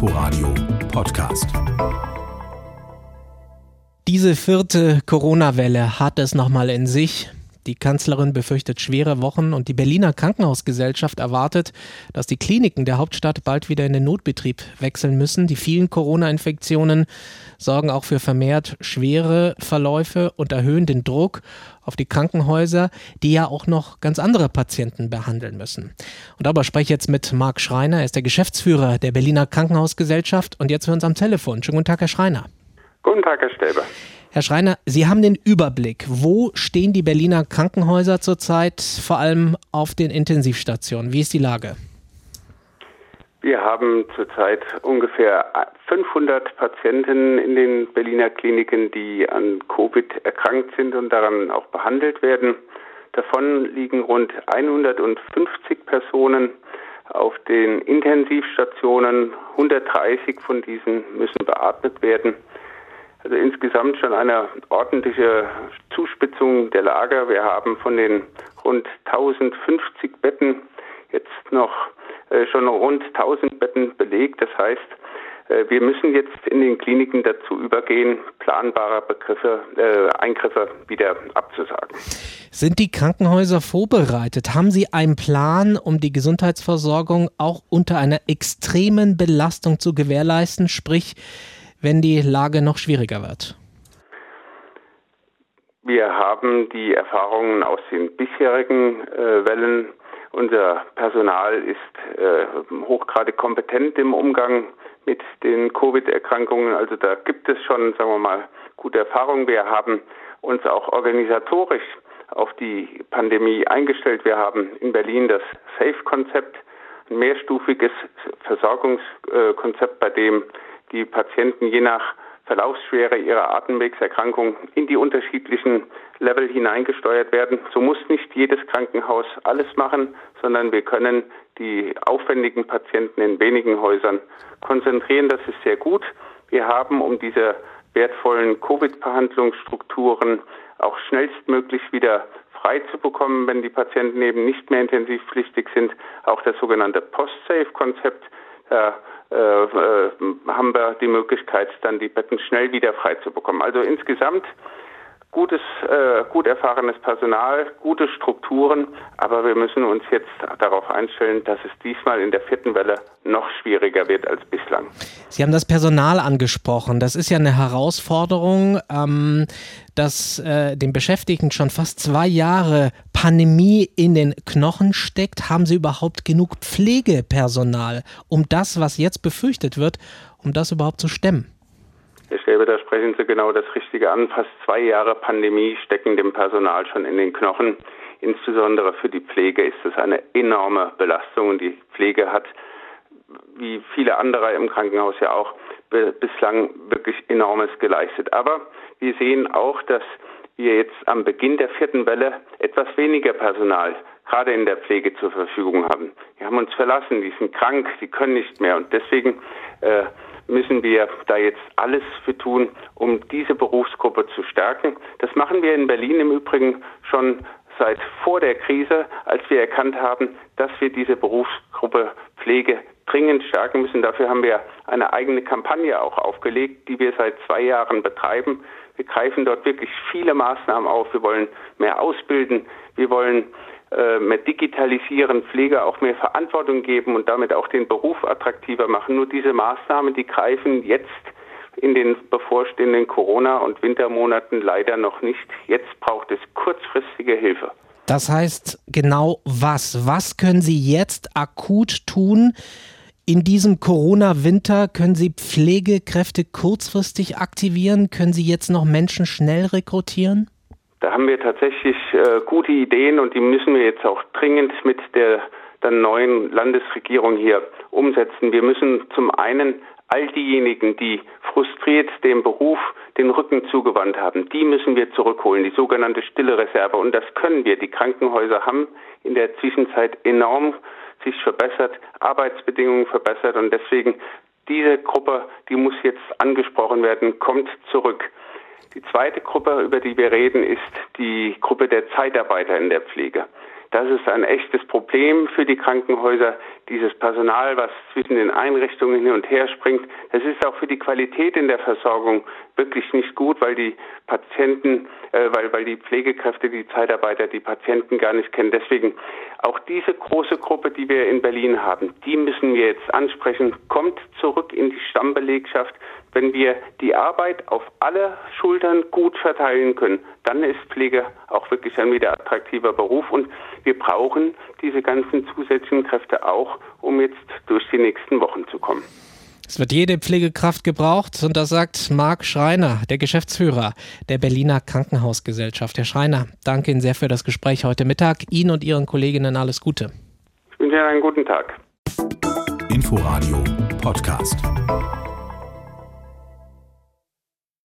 Inforadio Podcast. Diese vierte Corona-Welle hat es nochmal in sich. Die Kanzlerin befürchtet schwere Wochen und die Berliner Krankenhausgesellschaft erwartet, dass die Kliniken der Hauptstadt bald wieder in den Notbetrieb wechseln müssen. Die vielen Corona-Infektionen sorgen auch für vermehrt schwere Verläufe und erhöhen den Druck auf die Krankenhäuser, die ja auch noch ganz andere Patienten behandeln müssen. Und darüber spreche ich jetzt mit Marc Schreiner. Er ist der Geschäftsführer der Berliner Krankenhausgesellschaft und jetzt für uns am Telefon. Schönen guten Tag, Herr Schreiner. Guten Tag, Herr Stäbe. Herr Schreiner, Sie haben den Überblick. Wo stehen die Berliner Krankenhäuser zurzeit, vor allem auf den Intensivstationen? Wie ist die Lage? Wir haben zurzeit ungefähr 500 Patienten in den Berliner Kliniken, die an Covid erkrankt sind und daran auch behandelt werden. Davon liegen rund 150 Personen auf den Intensivstationen. 130 von diesen müssen beatmet werden. Also insgesamt schon eine ordentliche Zuspitzung der Lage. Wir haben von den rund 1050 Betten jetzt noch schon rund 1000 Betten belegt. Das heißt, wir müssen jetzt in den Kliniken dazu übergehen, planbare Eingriffe wieder abzusagen. Sind die Krankenhäuser vorbereitet? Haben sie einen Plan, um die Gesundheitsversorgung auch unter einer extremen Belastung zu gewährleisten, sprich wenn die Lage noch schwieriger wird? Wir haben die Erfahrungen aus den bisherigen Wellen. Unser Personal ist hochgradig kompetent im Umgang mit den Covid-Erkrankungen. Also da gibt es schon, sagen wir mal, gute Erfahrungen. Wir haben uns auch organisatorisch auf die Pandemie eingestellt. Wir haben in Berlin das SAFE-Konzept, ein mehrstufiges Versorgungskonzept, bei dem die Patienten je nach Verlaufsschwere ihrer Atemwegserkrankung in die unterschiedlichen Level hineingesteuert werden. So muss nicht jedes Krankenhaus alles machen, sondern wir können die aufwendigen Patienten in wenigen Häusern konzentrieren. Das ist sehr gut. Wir haben, um diese wertvollen Covid-Behandlungsstrukturen auch schnellstmöglich wieder frei zu bekommen, wenn die Patienten eben nicht mehr intensivpflichtig sind, auch das sogenannte Post-Safe-Konzept. Haben wir die Möglichkeit, dann die Betten schnell wieder frei zu bekommen. Also insgesamt gut erfahrenes Personal, gute Strukturen, aber wir müssen uns jetzt darauf einstellen, dass es diesmal in der vierten Welle noch schwieriger wird als bislang. Sie haben das Personal angesprochen. Das ist ja eine Herausforderung, dass den Beschäftigten schon fast 2 Jahre Pandemie in den Knochen steckt. Haben Sie überhaupt genug Pflegepersonal, um das, was jetzt befürchtet wird, um das überhaupt zu stemmen? Herr Stäbe, da sprechen Sie genau das Richtige an. Fast 2 Jahre Pandemie stecken dem Personal schon in den Knochen. Insbesondere für die Pflege ist es eine enorme Belastung. Und die Pflege hat, wie viele andere im Krankenhaus ja auch, bislang wirklich Enormes geleistet. Aber wir sehen auch, dass wir jetzt am Beginn der vierten Welle etwas weniger Personal gerade in der Pflege zur Verfügung haben. Die haben uns verlassen, die sind krank, die können nicht mehr. Und deswegen müssen wir da jetzt alles für tun, um diese Berufsgruppe zu stärken. Das machen wir in Berlin im Übrigen schon seit vor der Krise, als wir erkannt haben, dass wir diese Berufsgruppe Pflege dringend stärken müssen. Dafür haben wir eine eigene Kampagne auch aufgelegt, die wir seit 2 Jahren betreiben. Wir greifen dort wirklich viele Maßnahmen auf. Wir wollen mehr ausbilden, wir wollen mehr digitalisieren, Pflege auch mehr Verantwortung geben und damit auch den Beruf attraktiver machen. Nur diese Maßnahmen, die greifen jetzt in den bevorstehenden Corona- und Wintermonaten leider noch nicht. Jetzt braucht es kurzfristige Hilfe. Das heißt genau was? Was können Sie jetzt akut tun? In diesem Corona-Winter können Sie Pflegekräfte kurzfristig aktivieren? Können Sie jetzt noch Menschen schnell rekrutieren? Da haben wir tatsächlich gute Ideen und die müssen wir jetzt auch dringend mit der dann neuen Landesregierung hier umsetzen. Wir müssen zum einen all diejenigen, die frustriert dem Beruf den Rücken zugewandt haben, die müssen wir zurückholen, die sogenannte stille Reserve. Und das können wir. Die Krankenhäuser haben in der Zwischenzeit enorm sich verbessert, Arbeitsbedingungen verbessert und deswegen diese Gruppe, die muss jetzt angesprochen werden, kommt zurück. Die zweite Gruppe, über die wir reden, ist die Gruppe der Zeitarbeiter in der Pflege. Das ist ein echtes Problem für die Krankenhäuser. dieses Personal, was zwischen den Einrichtungen hin und her springt, das ist auch für die Qualität in der Versorgung wirklich nicht gut, weil die Patienten, weil die Pflegekräfte, die Zeitarbeiter, die Patienten gar nicht kennen. Deswegen auch diese große Gruppe, die wir in Berlin haben, die müssen wir jetzt ansprechen. Kommt zurück in die Stammbelegschaft. Wenn wir die Arbeit auf alle Schultern gut verteilen können, dann ist Pflege auch wirklich ein wieder attraktiver Beruf. Und wir brauchen diese ganzen zusätzlichen Kräfte auch, um jetzt durch die nächsten Wochen zu kommen. Es wird jede Pflegekraft gebraucht und das sagt Marc Schreiner, der Geschäftsführer der Berliner Krankenhausgesellschaft. Herr Schreiner, danke Ihnen sehr für das Gespräch heute Mittag. Ihnen und Ihren Kolleginnen alles Gute. Ich wünsche Ihnen einen guten Tag. Inforadio Podcast.